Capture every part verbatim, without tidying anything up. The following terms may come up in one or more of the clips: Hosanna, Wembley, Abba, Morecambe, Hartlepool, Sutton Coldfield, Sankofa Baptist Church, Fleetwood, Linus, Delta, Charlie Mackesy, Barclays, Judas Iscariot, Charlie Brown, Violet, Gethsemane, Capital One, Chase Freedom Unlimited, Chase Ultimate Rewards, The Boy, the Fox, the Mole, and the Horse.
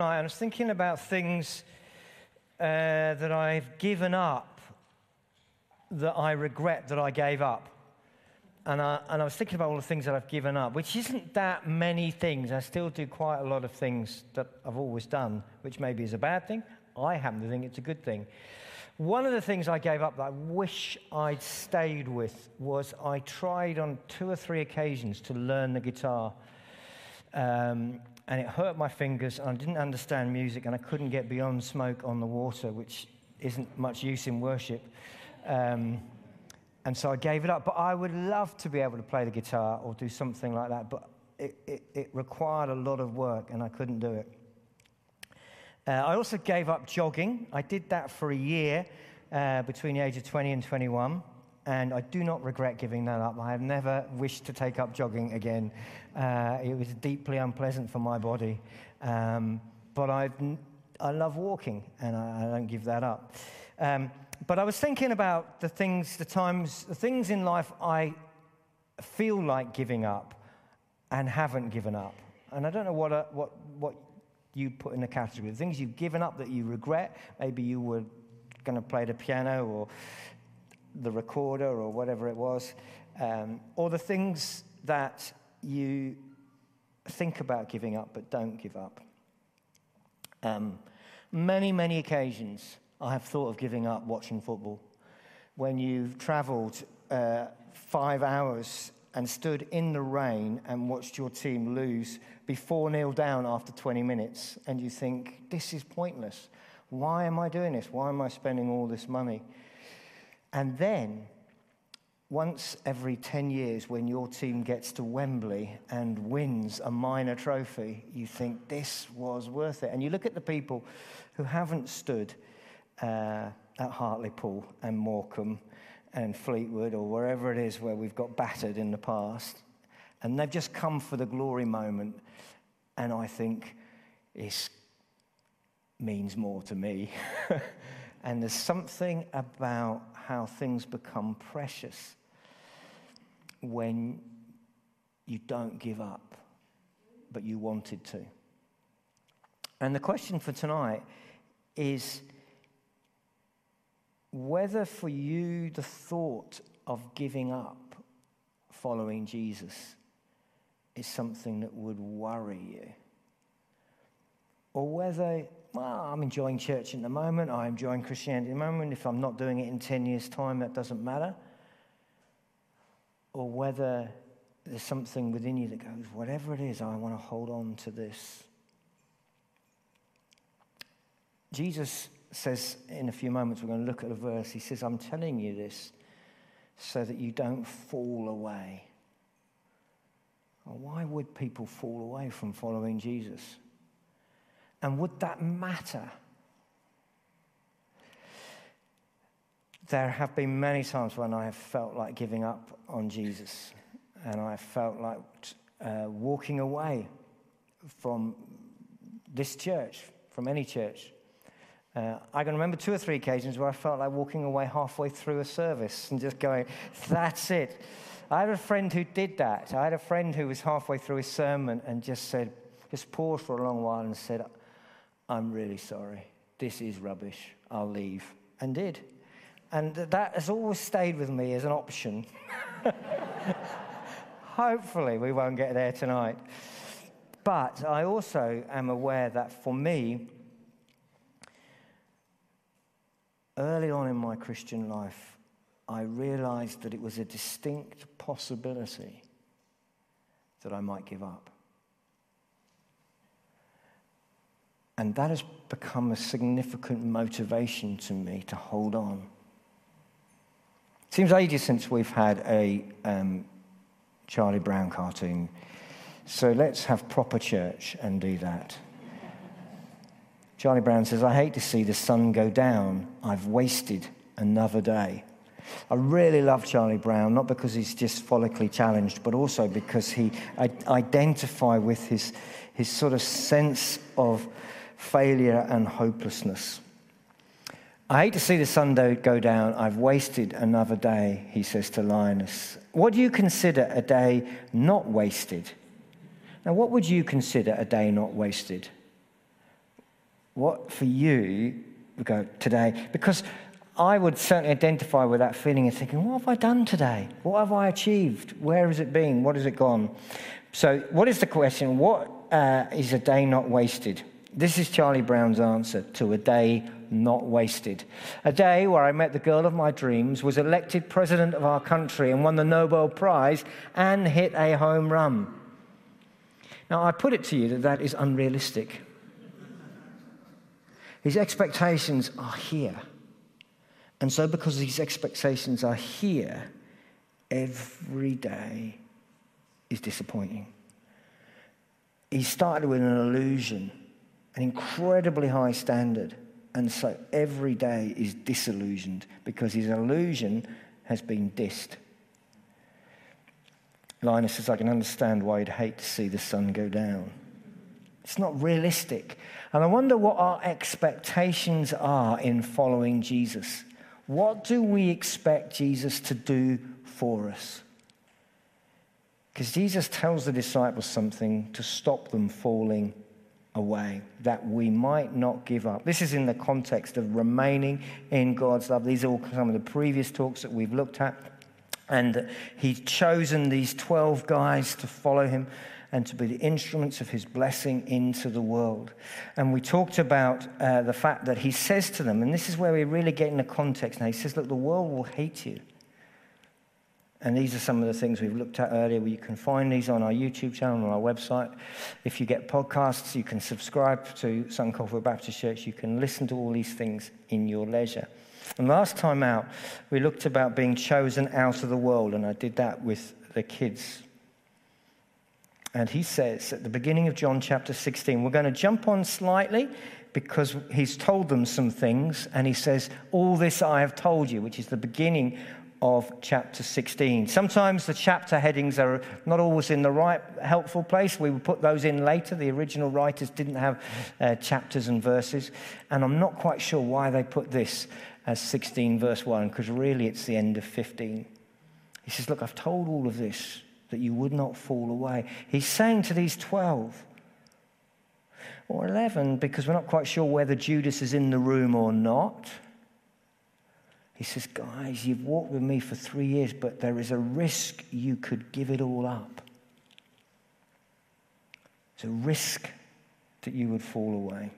I was thinking about things uh, that I've given up, that I regret that I gave up. And I, and I was thinking about all the things that I've given up, which isn't that many things. I still do quite a lot of things that I've always done, which maybe is a bad thing. I happen to think it's a good thing. One of the things I gave up that I wish I'd stayed with was I tried on two or three occasions to learn the guitar. Um, and it hurt my fingers, and I didn't understand music, and I couldn't get beyond Smoke on the Water, which isn't much use in worship. Um, and so I gave it up. But I would love to be able to play the guitar or do something like that, but it, it, it required a lot of work, and I couldn't do it. Uh, I also gave up jogging. I did that for a year uh, between the age of twenty and twenty-one. And I do not regret giving that up. I have never wished to take up jogging again. Uh, it was deeply unpleasant for my body. Um, but I've, I love walking, and I, I don't give that up. Um, but I was thinking about the things, the times, the things in life I feel like giving up and haven't given up. And I don't know what, uh, what, what you put in the category. The things you've given up that you regret, maybe you were going to play the piano or the recorder or whatever it was, um, or the things that you think about giving up but don't give up. Um, many, many occasions I have thought of giving up watching football. When you've travelled uh, five hours and stood in the rain and watched your team lose, be four nil down after twenty minutes, and you think, this is pointless. Why am I doing this? Why am I spending all this money? And then, once every ten years, when your team gets to Wembley and wins a minor trophy, you think, this was worth it. And you look at the people who haven't stood uh, at Hartlepool and Morecambe and Fleetwood or wherever it is where we've got battered in the past, and they've just come for the glory moment, and I think, this means more to me. And there's something about how things become precious when you don't give up, but you wanted to. And the question for tonight is whether for you the thought of giving up following Jesus is something that would worry you, or whether, well, I'm enjoying church at the moment, I'm enjoying Christianity at the moment, if I'm not doing it in ten years' time, that doesn't matter. Or whether there's something within you that goes, whatever it is, I want to hold on to this. Jesus says in a few moments, we're going to look at a verse, he says, I'm telling you this so that you don't fall away. Well, why would people fall away from following Jesus? And would that matter? There have been many times when I have felt like giving up on Jesus, and I have felt like uh, walking away from this church, from any church. Uh, I can remember two or three occasions where I felt like walking away halfway through a service and just going, that's it. I had a friend who did that. I had a friend who was halfway through his sermon and just said, just paused for a long while and said, I'm really sorry. This is rubbish. I'll leave. And did. And that has always stayed with me as an option. Hopefully we won't get there tonight. But I also am aware that for me, early on in my Christian life, I realized that it was a distinct possibility that I might give up. And that has become a significant motivation to me to hold on. It seems ages since we've had a um, Charlie Brown cartoon. So let's have proper church and do that. Charlie Brown says, I hate to see the sun go down. I've wasted another day. I really love Charlie Brown, not because he's just follically challenged, but also because he I identify with his his sort of sense of failure and hopelessness. I hate to see the sun go down. I've wasted another day, he says to Linus. What do you consider a day not wasted? Now, what would you consider a day not wasted? What for you we go today? Because I would certainly identify with that feeling of thinking, what have I done today? What have I achieved? Where has it been? What has it gone? So what is the question? What uh, is a day not wasted? This is Charlie Brown's answer to a day not wasted. A day where I met the girl of my dreams, was elected president of our country and won the Nobel Prize and hit a home run. Now, I put it to you that that is unrealistic. His expectations are here. And so because these expectations are here, every day is disappointing. He started with an illusion, an incredibly high standard, and so every day is disillusioned because his illusion has been dissed. Linus says, I can understand why you'd hate to see the sun go down. It's not realistic. And I wonder what our expectations are in following Jesus. What do we expect Jesus to do for us? Because Jesus tells the disciples something to stop them falling away, that we might not give up. This is in the context of remaining in God's love. These are all some of the previous talks that we've looked at. And he's chosen these twelve guys to follow him and to be the instruments of his blessing into the world. And we talked about uh, the fact that he says to them, and this is where we really get in the context now, he says, look, the world will hate you. And these are some of the things we've looked at earlier. You can find these on our YouTube channel, on our website. If you get podcasts, you can subscribe to Sankofa Baptist Church. You can listen to all these things in your leisure. And last time out, we looked about being chosen out of the world, and I did that with the kids. And he says at the beginning of John chapter sixteen, we're going to jump on slightly because he's told them some things, and he says, all this I have told you, which is the beginning of chapter sixteen. Sometimes the chapter headings are not always in the right helpful place. We will put those in later. The original writers didn't have uh, chapters and verses, and I'm not quite sure why they put this as sixteen verse one, because really it's the end of fifteen. He says, look, I've told all of this that you would not fall away. He's saying to these twelve or eleven, because we're not quite sure whether Judas is in the room or not. He says, guys, you've walked with me for three years, but there is a risk you could give it all up. It's a risk that you would fall away.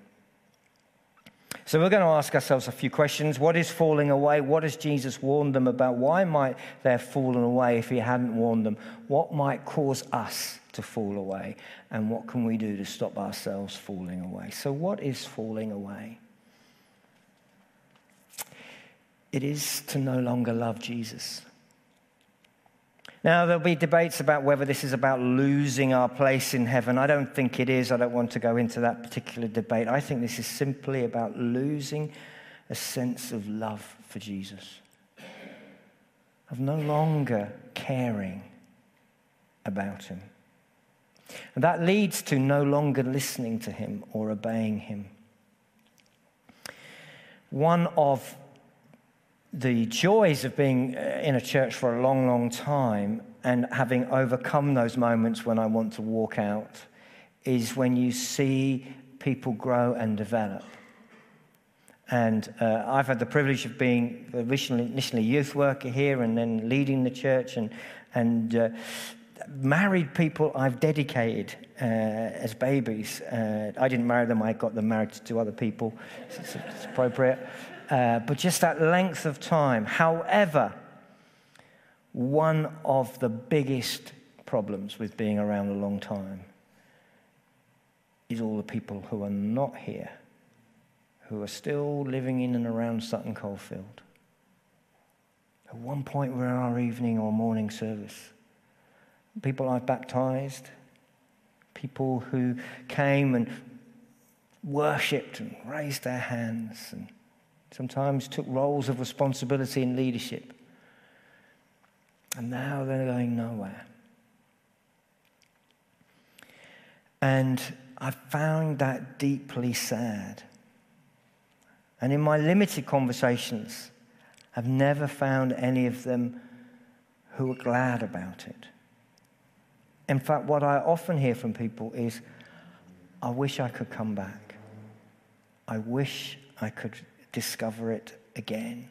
So we're going to ask ourselves a few questions. What is falling away? What has Jesus warned them about? Why might they have fallen away if he hadn't warned them? What might cause us to fall away? And what can we do to stop ourselves falling away? So what is falling away? It is to no longer love Jesus. Now, there'll be debates about whether this is about losing our place in heaven. I don't think it is. I don't want to go into that particular debate. I think this is simply about losing a sense of love for Jesus, of no longer caring about him. And that leads to no longer listening to him or obeying him. One of the joys of being in a church for a long, long time and having overcome those moments when I want to walk out is when you see people grow and develop. And uh, I've had the privilege of being initially, initially youth worker here and then leading the church and, and uh, married people I've dedicated uh, as babies. Uh, I didn't marry them. I got them married to other people. So it's, it's appropriate. Uh, but just that length of time. However, one of the biggest problems with being around a long time is all the people who are not here, who are still living in and around Sutton Coldfield. At one point we're in our evening or morning service. People I've baptized, people who came and worshipped and raised their hands and sometimes took roles of responsibility and leadership. And now they're going nowhere. And I found that deeply sad. And in my limited conversations, I've never found any of them who were glad about it. In fact, what I often hear from people is, I wish I could come back. I wish I could discover it again.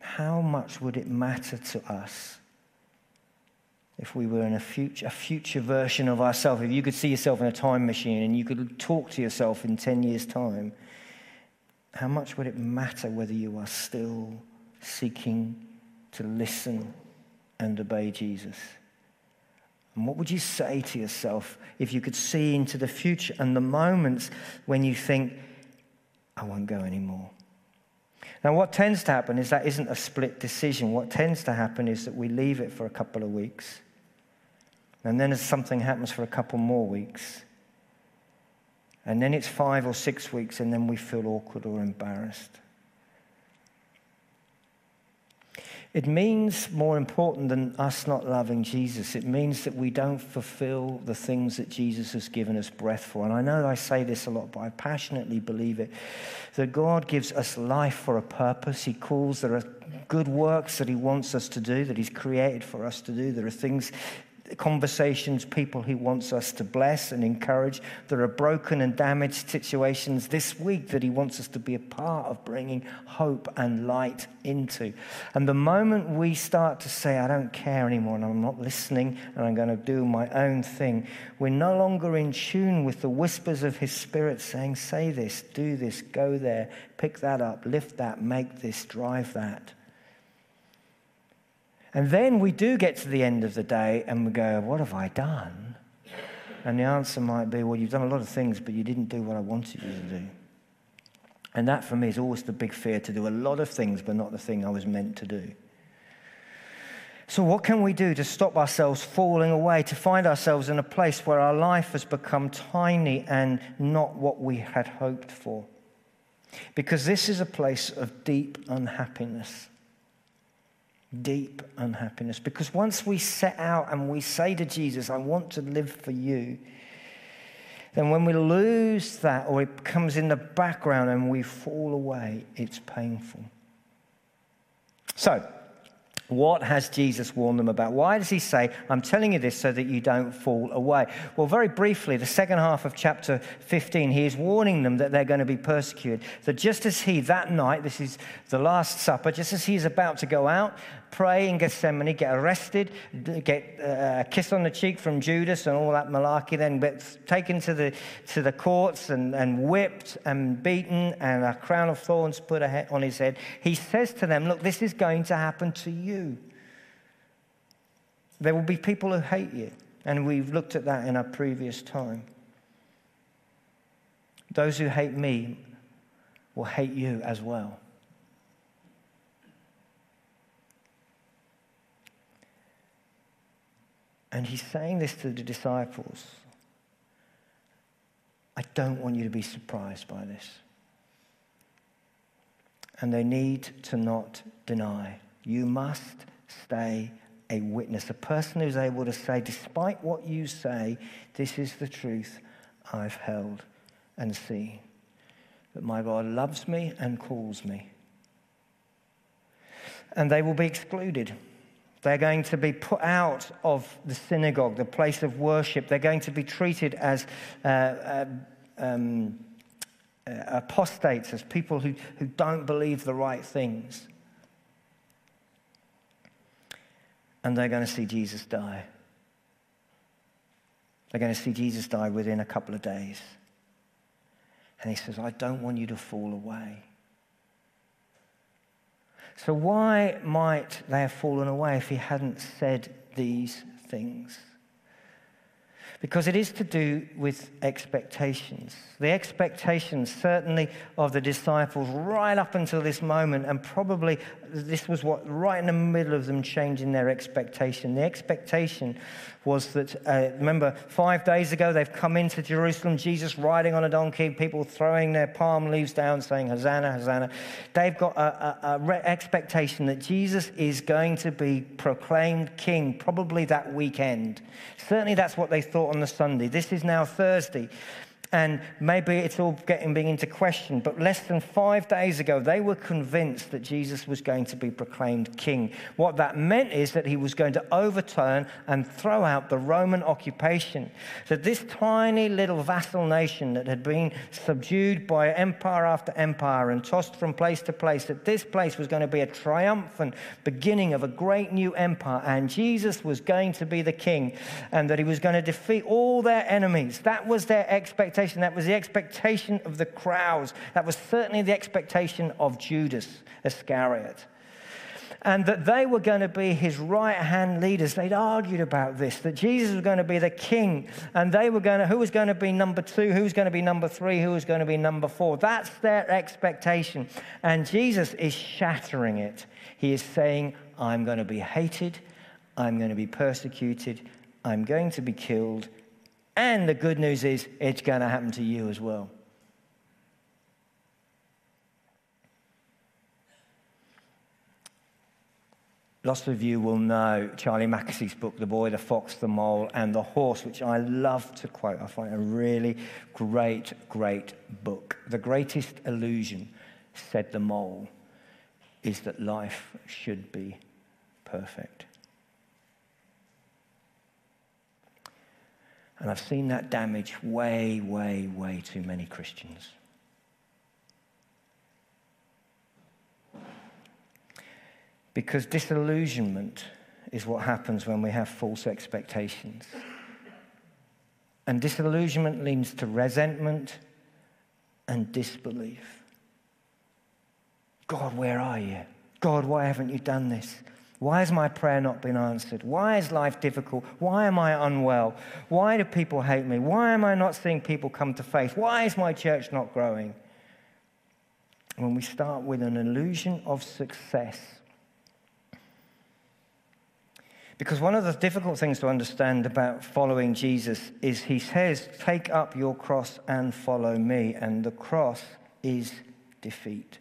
How much would it matter to us if we were in a future, a future version of ourselves? If you could see yourself in a time machine and you could talk to yourself in ten years' time, how much would it matter whether you are still seeking to listen and obey Jesus? And what would you say to yourself if you could see into the future and the moments when you think, I won't go anymore? Now, what tends to happen is that isn't a split decision. What tends to happen is that we leave it for a couple of weeks. And then as something happens for a couple more weeks. And then it's five or six weeks, and then we feel awkward or embarrassed. It means more important than us not loving Jesus. It means that we don't fulfill the things that Jesus has given us breath for. And I know I say this a lot, but I passionately believe it, that God gives us life for a purpose. He calls, there are good works that he wants us to do, that he's created for us to do. There are things, conversations, people he wants us to bless and encourage. There are broken and damaged situations this week that he wants us to be a part of bringing hope and light into. And the moment we start to say, I don't care anymore and I'm not listening and I'm going to do my own thing, we're no longer in tune with the whispers of his Spirit saying, say this, do this, go there, pick that up, lift that, make this, drive that. And then we do get to the end of the day and we go, what have I done? And the answer might be, well, you've done a lot of things, but you didn't do what I wanted you to do. And that for me is always the big fear, to do a lot of things, but not the thing I was meant to do. So what can we do to stop ourselves falling away, to find ourselves in a place where our life has become tiny and not what we had hoped for? Because this is a place of deep unhappiness. Deep unhappiness. Because once we set out and we say to Jesus, I want to live for you, then when we lose that or it comes in the background and we fall away, it's painful. So, what has Jesus warned them about? Why does he say, I'm telling you this so that you don't fall away? Well, very briefly, the second half of chapter fifteen, he is warning them that they're going to be persecuted. That just as he, that night, this is the Last Supper, just as he is about to go out, pray in Gethsemane, get arrested, get a kiss on the cheek from Judas and all that malarkey, then get taken to the to the courts and, and whipped and beaten and a crown of thorns put on his head. He says to them, look, this is going to happen to you. There will be people who hate you. And we've looked at that in our previous time. Those who hate me will hate you as well. And he's saying this to the disciples. I don't want you to be surprised by this. And they need to not deny. You must stay a witness. A person who's able to say, despite what you say, this is the truth I've held and seen. That my God loves me and calls me. And they will be excluded. They're going to be put out of the synagogue, the place of worship. They're going to be treated as uh, um, apostates, as people who, who don't believe the right things. And they're going to see Jesus die. They're going to see Jesus die within a couple of days. And he says, I don't want you to fall away. So why might they have fallen away if he hadn't said these things? Because it is to do with expectations. The expectations certainly of the disciples right up until this moment, and probably this was what right in the middle of them changing their expectation. The expectation was that, uh, remember, five days ago they've come into Jerusalem, Jesus riding on a donkey, people throwing their palm leaves down saying, Hosanna, Hosanna. They've got a, a, a re- expectation that Jesus is going to be proclaimed king, probably that weekend. Certainly that's what they thought on the Sunday. This is now Thursday. And maybe it's all getting being into question, but less than five days ago, they were convinced that Jesus was going to be proclaimed king. What that meant is that he was going to overturn and throw out the Roman occupation. So this tiny little vassal nation that had been subdued by empire after empire and tossed from place to place, that this place was going to be a triumphant beginning of a great new empire, and Jesus was going to be the king, and that he was going to defeat all their enemies. That was their expectation. That was the expectation of the crowds. That was certainly the expectation of Judas Iscariot. And that they were going to be his right-hand leaders. They'd argued about this, that Jesus was going to be the king, and they were going to, who was going to be number two, who was going to be number three, who was going to be number four. That's their expectation. And Jesus is shattering it. He is saying, I'm going to be hated, I'm going to be persecuted, I'm going to be killed, and the good news is, it's going to happen to you as well. Lots of you will know Charlie Mackesy's book, The Boy, the Fox, the Mole, and the Horse, which I love to quote. I find it a really great, great book. The greatest illusion, said the mole, is that life should be perfect. And I've seen that damage way, way, way too many Christians. Because disillusionment is what happens when we have false expectations. And disillusionment leads to resentment and disbelief. God, where are you? God, why haven't you done this? Why has my prayer not been answered? Why is life difficult? Why am I unwell? Why do people hate me? Why am I not seeing people come to faith? Why is my church not growing? When we start with an illusion of success. Because one of the difficult things to understand about following Jesus is he says, take up your cross and follow me. And the cross is defeat.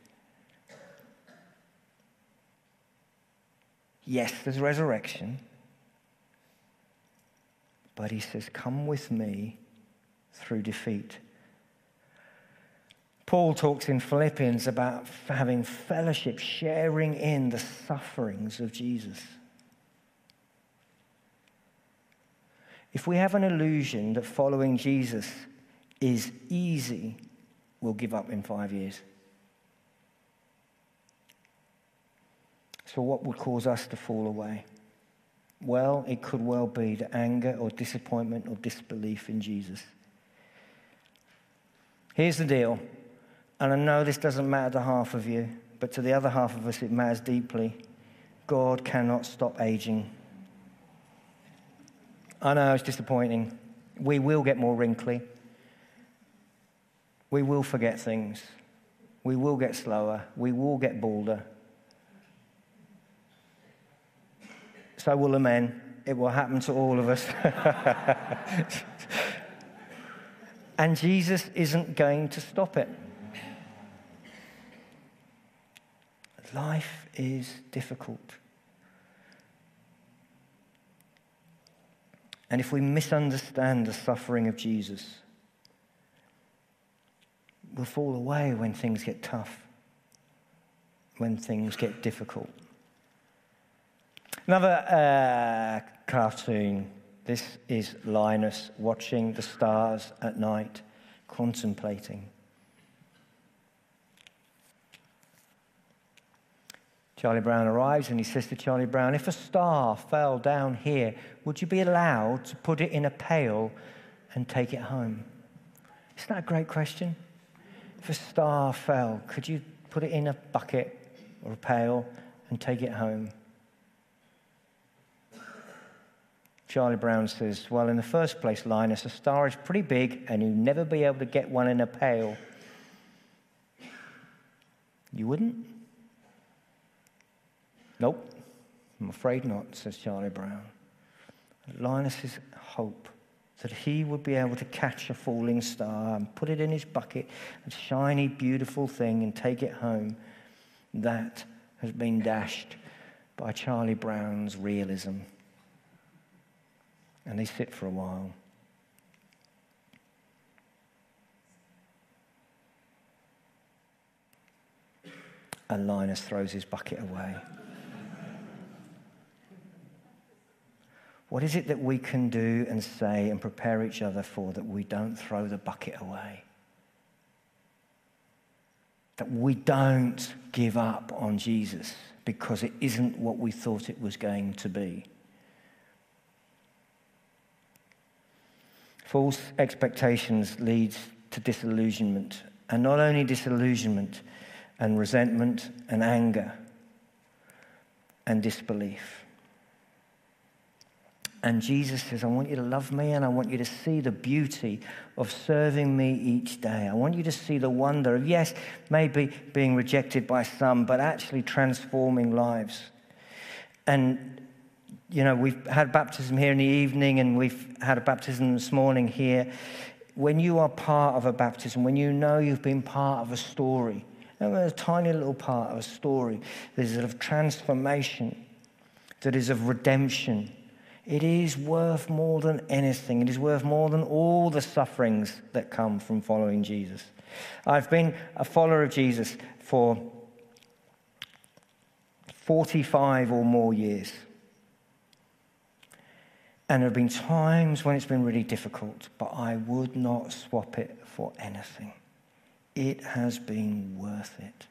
Yes, there's resurrection, but he says, come with me through defeat. Paul talks in Philippians about having fellowship, sharing in the sufferings of Jesus. If we have an illusion that following Jesus is easy, we'll give up in five years. So what would cause us to fall away? Well, it could well be the anger or disappointment or disbelief in Jesus. Here's the deal, and I know this doesn't matter to half of you, but to the other half of us it matters deeply. God cannot stop aging. I know it's disappointing. We will get more wrinkly. We will forget things. We will get slower. We will get balder. So will the men. It will happen to all of us. And Jesus isn't going to stop it. Life is difficult. And if we misunderstand the suffering of Jesus, we'll fall away when things get tough, when things get difficult. Another uh, cartoon. This is Linus watching the stars at night, contemplating. Charlie Brown arrives and he says to Charlie Brown, if a star fell down here, would you be allowed to put it in a pail and take it home? Isn't that a great question? If a star fell, could you put it in a bucket or a pail and take it home? Charlie Brown says, well, in the first place, Linus, a star is pretty big and you'd never be able to get one in a pail. You wouldn't? Nope, I'm afraid not, says Charlie Brown. Linus's hope that he would be able to catch a falling star and put it in his bucket, a shiny, beautiful thing, and take it home, that has been dashed by Charlie Brown's realism. And they sit for a while. and Linus throws his bucket away. What is it that we can do and say and prepare each other for that we don't throw the bucket away? That we don't give up on Jesus because it isn't what we thought it was going to be. False expectations leads to disillusionment, and not only disillusionment, and resentment and anger and disbelief. And Jesus says, I want you to love me, and I want you to see the beauty of serving me each day. I want you to see the wonder of, yes, maybe being rejected by some, but actually transforming lives. And, you know, we've had baptism here in the evening, and we've had a baptism this morning here. When you are part of a baptism, when you know you've been part of a story, a tiny little part of a story that is of transformation, that is of redemption, it is worth more than anything. It is worth more than all the sufferings that come from following Jesus. I've been a follower of Jesus for forty-five or more years. And there have been times when it's been really difficult, but I would not swap it for anything. It has been worth it.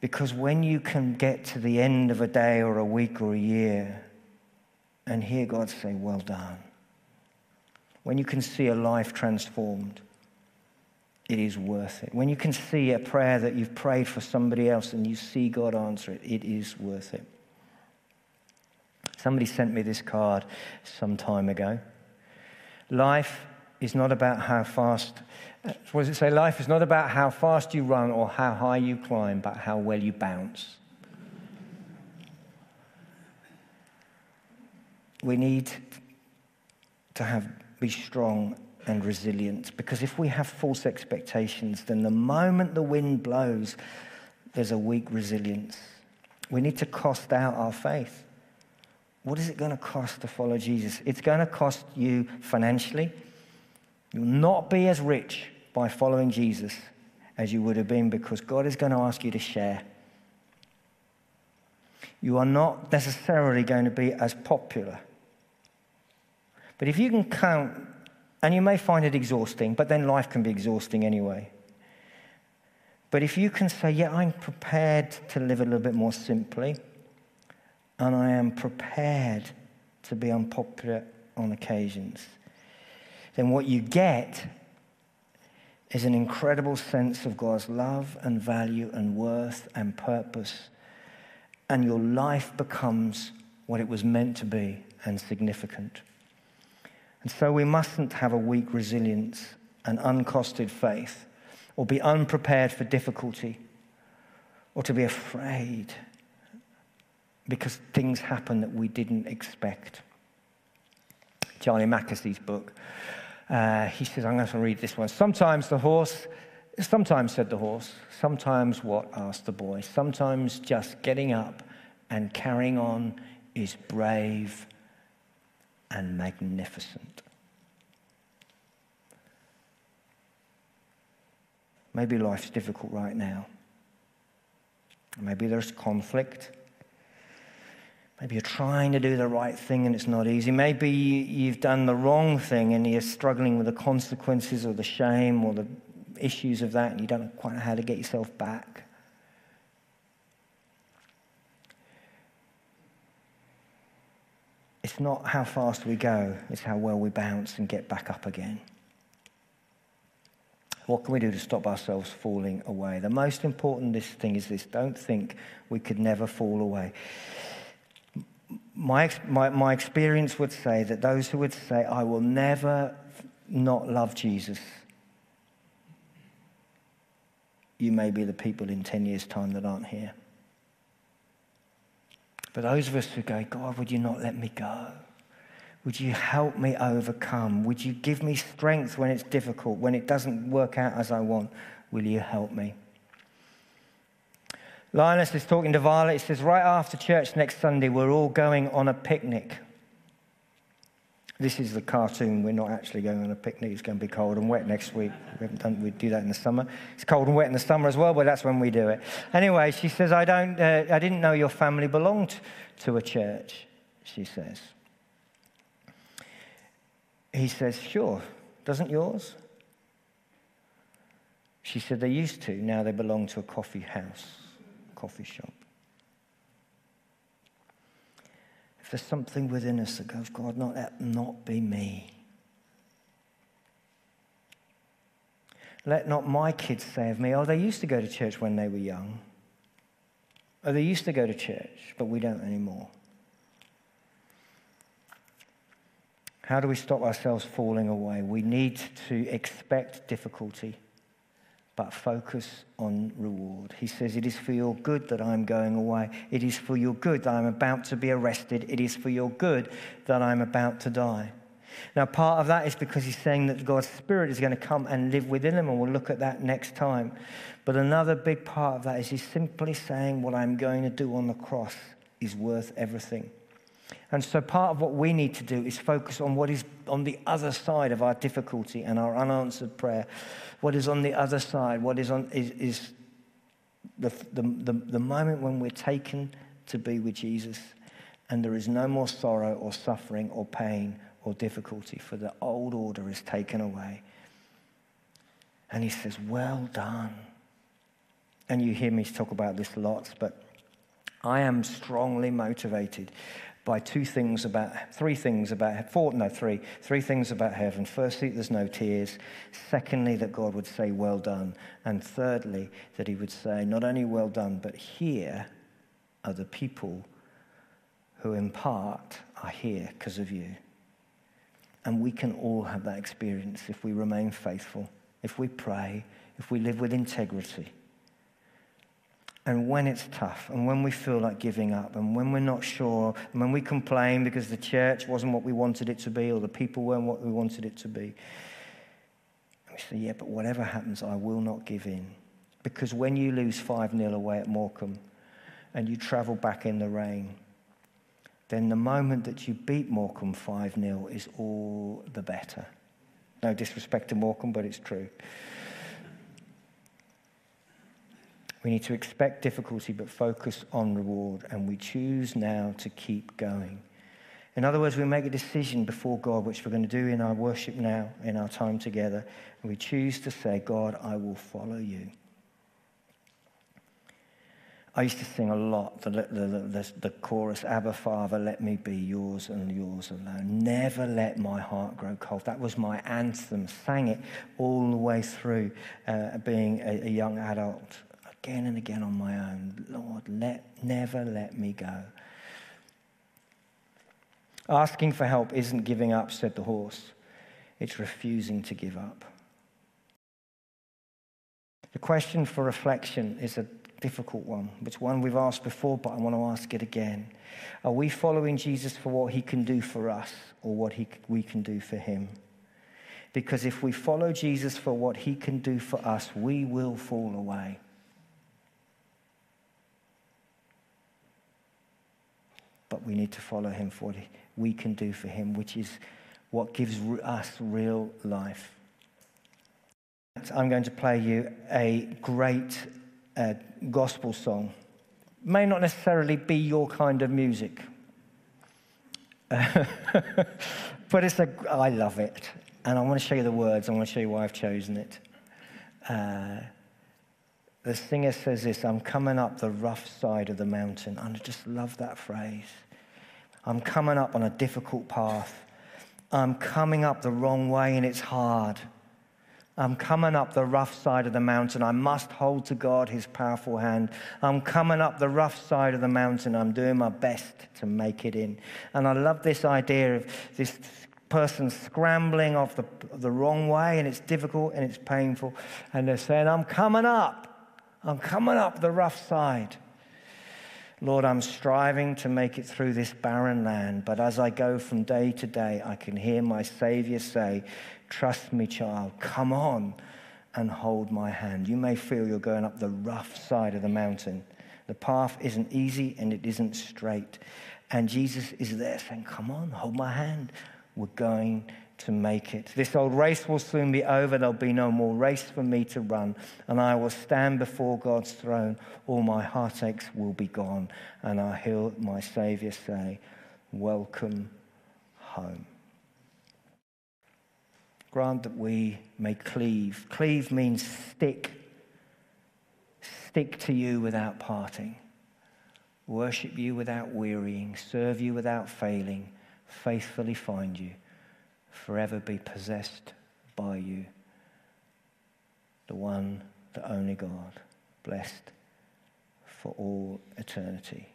Because when you can get to the end of a day or a week or a year and hear God say, well done, when you can see a life transformed, it is worth it. When you can see a prayer that you've prayed for somebody else and you see God answer it, it is worth it. Somebody sent me this card some time ago. Life is not about how fast... What does it say? Life is not about how fast you run or how high you climb, but how well you bounce. We need to have be strong and resilient, because if we have false expectations, then the moment the wind blows, there's a weak resilience. We need to cost out our faith. What is it going to cost to follow Jesus? It's going to cost you financially. You'll not be as rich by following Jesus as you would have been, because God is going to ask you to share. You are not necessarily going to be as popular. But if you can count, and you may find it exhausting, but then life can be exhausting anyway. But if you can say, yeah, I'm prepared to live a little bit more simply, and I am prepared to be unpopular on occasions, then what you get is an incredible sense of God's love and value and worth and purpose, and your life becomes what it was meant to be and significant. And so we mustn't have a weak resilience and uncosted faith, or be unprepared for difficulty, or to be afraid because things happen that we didn't expect. Charlie Mackesy's book, Uh, he says, I'm going to read this one. Sometimes the horse, sometimes said the horse, sometimes what? Asked the boy. Sometimes just getting up and carrying on is brave and magnificent. Maybe life's difficult right now. Maybe there's conflict. Maybe you're trying to do the right thing and it's not easy. Maybe you've done the wrong thing and you're struggling with the consequences or the shame or the issues of that, and you don't know quite how to get yourself back. It's not how fast we go, it's how well we bounce and get back up again. What can we do to stop ourselves falling away? The most important thing is this: don't think we could never fall away. My, my my experience would say that those who would say, I will never not love Jesus, you may be the people in ten years' time that aren't here. But those of us who go, God, would you not let me go? Would you help me overcome? Would you give me strength when it's difficult, when it doesn't work out as I want? Will you help me? Linus is talking to Violet. He says, right after church next Sunday, we're all going on a picnic. This is the cartoon. We're not actually going on a picnic. It's going to be cold and wet next week. We haven't done, we do that in the summer. It's cold and wet in the summer as well, but that's when we do it. Anyway, she says, I don't, uh, I didn't know your family belonged to a church, she says. He says, sure, doesn't yours? She said, they used to. Now they belong to a coffee house, coffee shop. If there's something within us that goes, God, not that not be me. Let not my kids say of me, oh, they used to go to church when they were young. Oh, they used to go to church, but we don't anymore. How do we stop ourselves falling away? We need to expect difficulty, but focus on reward. He says, it is for your good that I'm going away. It is for your good that I'm about to be arrested. It is for your good that I'm about to die. Now, part of that is because he's saying that God's Spirit is going to come and live within him, and we'll look at that next time. But another big part of that is he's simply saying what I'm going to do on the cross is worth everything. And so part of what we need to do is focus on what is on the other side of our difficulty and our unanswered prayer. What is on the other side? What is on is, is the, the, the, the moment when we're taken to be with Jesus and there is no more sorrow or suffering or pain or difficulty, for the old order is taken away. And he says, well done. And you hear me talk about this lots, but I am strongly motivated by two things about, three things about, four, no, three, three things about heaven. Firstly, there's no tears. Secondly, that God would say, well done. And thirdly, that he would say, not only well done, but here are the people who in part are here because of you. And we can all have that experience if we remain faithful, if we pray, if we live with integrity. And when it's tough, and when we feel like giving up, and when we're not sure, and when we complain because the church wasn't what we wanted it to be, or the people weren't what we wanted it to be, and we say, yeah, but whatever happens, I will not give in. Because when you lose five nil away at Morecambe, and you travel back in the rain, then the moment that you beat Morecambe five nil is all the better. No disrespect to Morecambe, but it's true. We need to expect difficulty but focus on reward, and we choose now to keep going. In other words, we make a decision before God, which we're going to do in our worship now, in our time together, and we choose to say, God, I will follow you. I used to sing a lot, the, the, the, the chorus, Abba, Father, let me be yours and yours alone. Never let my heart grow cold. That was my anthem. Sang it all the way through uh, being a, a young adult. Again and again on my own. Lord, let never let me go. Asking for help isn't giving up, said the horse. It's refusing to give up. The question for reflection is a difficult one. It's one we've asked before, but I want to ask it again. Are we following Jesus for what he can do for us or what he, we can do for him? Because if we follow Jesus for what he can do for us, we will fall away. But we need to follow him for what we can do for him, which is what gives us real life. I'm going to play you a great uh, gospel song. May not necessarily be your kind of music. But it's a, I love it. And I want to show you the words. I want to show you why I've chosen it. Uh, the singer says this, I'm coming up the rough side of the mountain. And I just love that phrase. I'm coming up on a difficult path. I'm coming up the wrong way and it's hard. I'm coming up the rough side of the mountain. I must hold to God his powerful hand. I'm coming up the rough side of the mountain. I'm doing my best to make it in. And I love this idea of this person scrambling off the, the wrong way and it's difficult and it's painful. And they're saying, I'm coming up. I'm coming up the rough side. Lord, I'm striving to make it through this barren land, but as I go from day to day, I can hear my Savior say, trust me, child, come on and hold my hand. You may feel you're going up the rough side of the mountain. The path isn't easy and it isn't straight. And Jesus is there saying, come on, hold my hand. we're going to make it. This old race will soon be over. There'll be no more race for me to run, and I will stand before God's throne. All my heartaches will be gone, and I hear my Saviour say, welcome home. Grant that we may cleave. Cleave means stick. Stick to you without parting. Worship you without wearying. Serve you without failing. Faithfully find you. Forever be possessed by you. The one, the only God, blessed for all eternity.